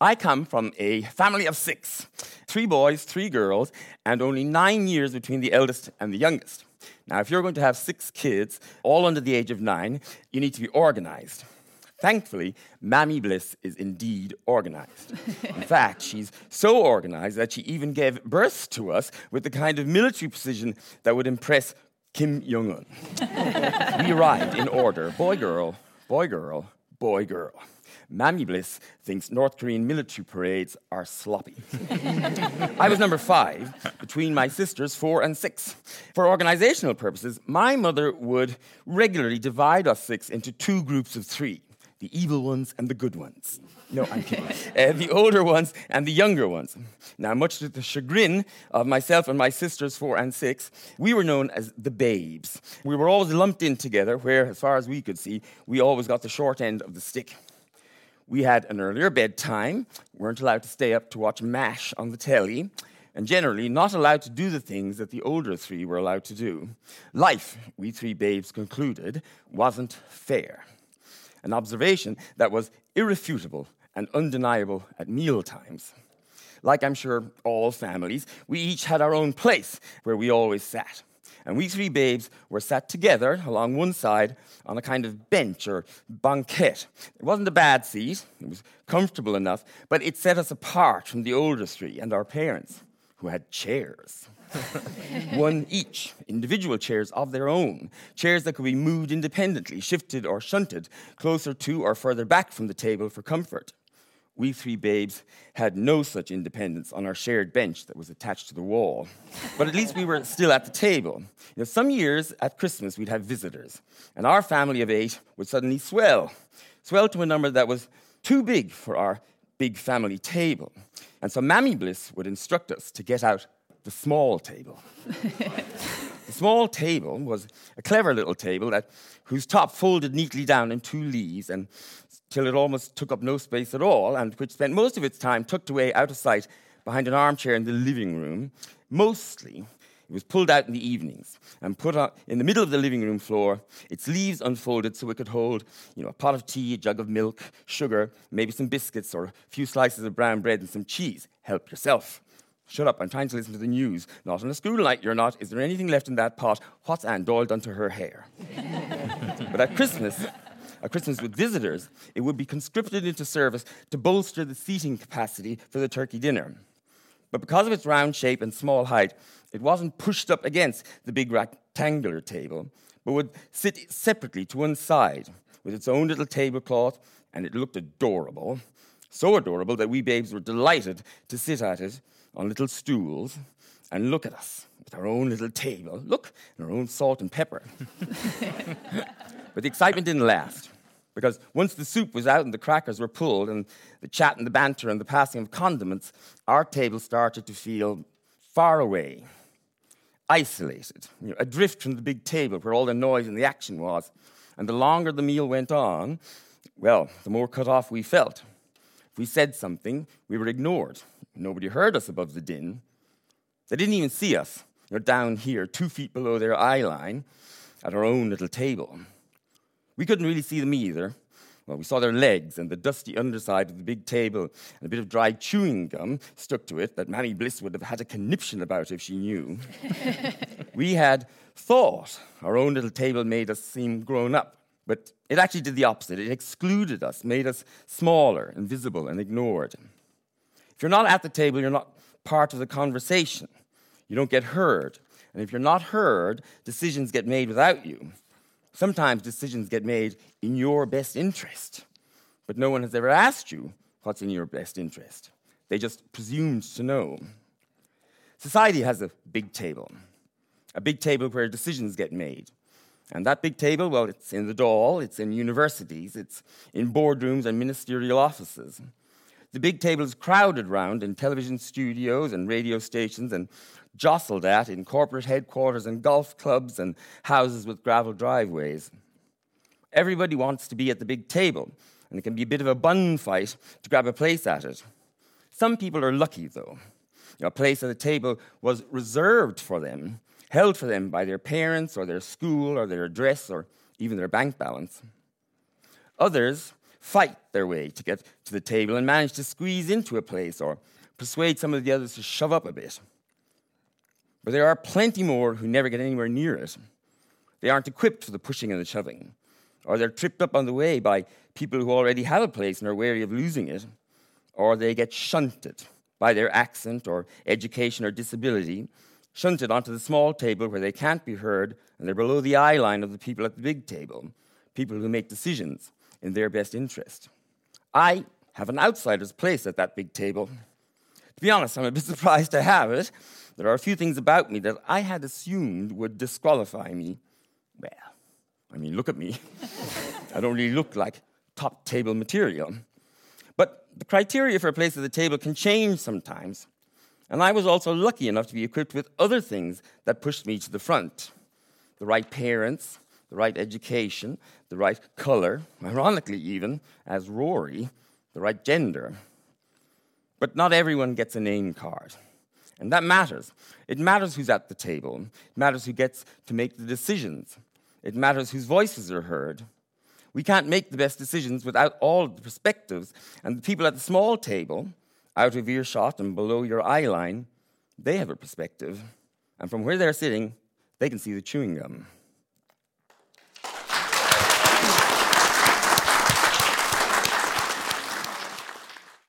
I come from a family of 6, 3 boys, 3 girls, and only 9 years between the eldest and the youngest. Now, if you're going to have 6 kids, all under the age of 9, you need to be organized. Thankfully, Mammy Bliss is indeed organized. In fact, she's so organized that she even gave birth to us with the kind of military precision that would impress Kim Jong-un. We arrived in order, boy, girl, boy, girl, boy, girl. Mammy Bliss thinks North Korean military parades are sloppy. I was number 5, between my sisters 4 and 6. For organizational purposes, my mother would regularly divide us 6 into 2 groups of 3. The evil ones and the good ones. No, I'm kidding. The older ones and the younger ones. Now, much to the chagrin of myself and my sisters, 4 and 6, we were known as the babes. We were always lumped in together where, as far as we could see, we always got the short end of the stick. We had an earlier bedtime, weren't allowed to stay up to watch MASH on the telly, and generally not allowed to do the things that the older 3 were allowed to do. Life, we 3 babes concluded, wasn't fair. An observation that was irrefutable and undeniable at meal times. Like I'm sure all families, we each had our own place where we always sat. And we 3 babes were sat together along one side on a kind of bench or banquette. It wasn't a bad seat, it was comfortable enough, but it set us apart from the older 3 and our parents, who had chairs. 1 each, individual chairs of their own, chairs that could be moved independently, shifted or shunted, closer to or further back from the table for comfort. We 3 babes had no such independence on our shared bench that was attached to the wall. But at least we were still at the table. Some years at Christmas we'd have visitors, and our family of 8 would suddenly swell to a number that was too big for our big family table. And so Mammy Bliss would instruct us to get out the small table. The small table was a clever little table whose top folded neatly down in 2 leaves and till it almost took up no space at all, and which spent most of its time tucked away out of sight behind an armchair in the living room. Mostly, it was pulled out in the evenings and put up in the middle of the living room floor, its leaves unfolded so it could hold, a pot of tea, a jug of milk, sugar, maybe some biscuits or a few slices of brown bread and some cheese. Help yourself. Shut up, I'm trying to listen to the news. Not on a school night, you're not. Is there anything left in that pot? What's Anne Doyle done to her hair? But at Christmas with visitors, it would be conscripted into service to bolster the seating capacity for the turkey dinner. But because of its round shape and small height, it wasn't pushed up against the big rectangular table, but would sit separately to one side with its own little tablecloth, and it looked adorable. So adorable that we babes were delighted to sit at it on little stools and look at us with our own little table. Look, and our own salt and pepper. But the excitement didn't last, because once the soup was out and the crackers were pulled and the chat and the banter and the passing of condiments, our table started to feel far away, isolated, adrift from the big table where all the noise and the action was. And the longer the meal went on, well, the more cut off we felt. If we said something, we were ignored. Nobody heard us above the din. They didn't even see us. We're down here, 2 feet below their eye line, at our own little table. We couldn't really see them either. Well, we saw their legs and the dusty underside of the big table and a bit of dry chewing gum stuck to it that Mammy Bliss would have had a conniption about if she knew. We had thought our own little table made us seem grown up, but it actually did the opposite. It excluded us, made us smaller, invisible, and ignored. If you're not at the table, you're not part of the conversation. You don't get heard. And if you're not heard, decisions get made without you. Sometimes decisions get made in your best interest. But no one has ever asked you what's in your best interest. They just presumed to know. Society has a big table where decisions get made. And that big table, well, it's in the Dáil, it's in universities, it's in boardrooms and ministerial offices. The big table is crowded round in television studios and radio stations and jostled at in corporate headquarters and golf clubs and houses with gravel driveways. Everybody wants to be at the big table, and it can be a bit of a bun fight to grab a place at it. Some people are lucky, though. A place at the table was reserved for them, held for them by their parents or their school or their address or even their bank balance. Others fight their way to get to the table and manage to squeeze into a place or persuade some of the others to shove up a bit. But there are plenty more who never get anywhere near it. They aren't equipped for the pushing and the shoving, or they're tripped up on the way by people who already have a place and are wary of losing it, or they get shunted by their accent or education or disability, shunted onto the small table where they can't be heard and they're below the eye line of the people at the big table, people who make decisions in their best interest. I have an outsider's place at that big table. To be honest, I'm a bit surprised to have it. There are a few things about me that I had assumed would disqualify me. Well, I mean, look at me. I don't really look like top table material. But the criteria for a place at the table can change sometimes. And I was also lucky enough to be equipped with other things that pushed me to the front. The right parents, the right education, the right color, ironically even, as Rory, the right gender. But not everyone gets a name card. And that matters. It matters who's at the table. It matters who gets to make the decisions. It matters whose voices are heard. We can't make the best decisions without all the perspectives, and the people at the small table, out of earshot and below your eye line, they have a perspective. And from where they're sitting, they can see the chewing gum.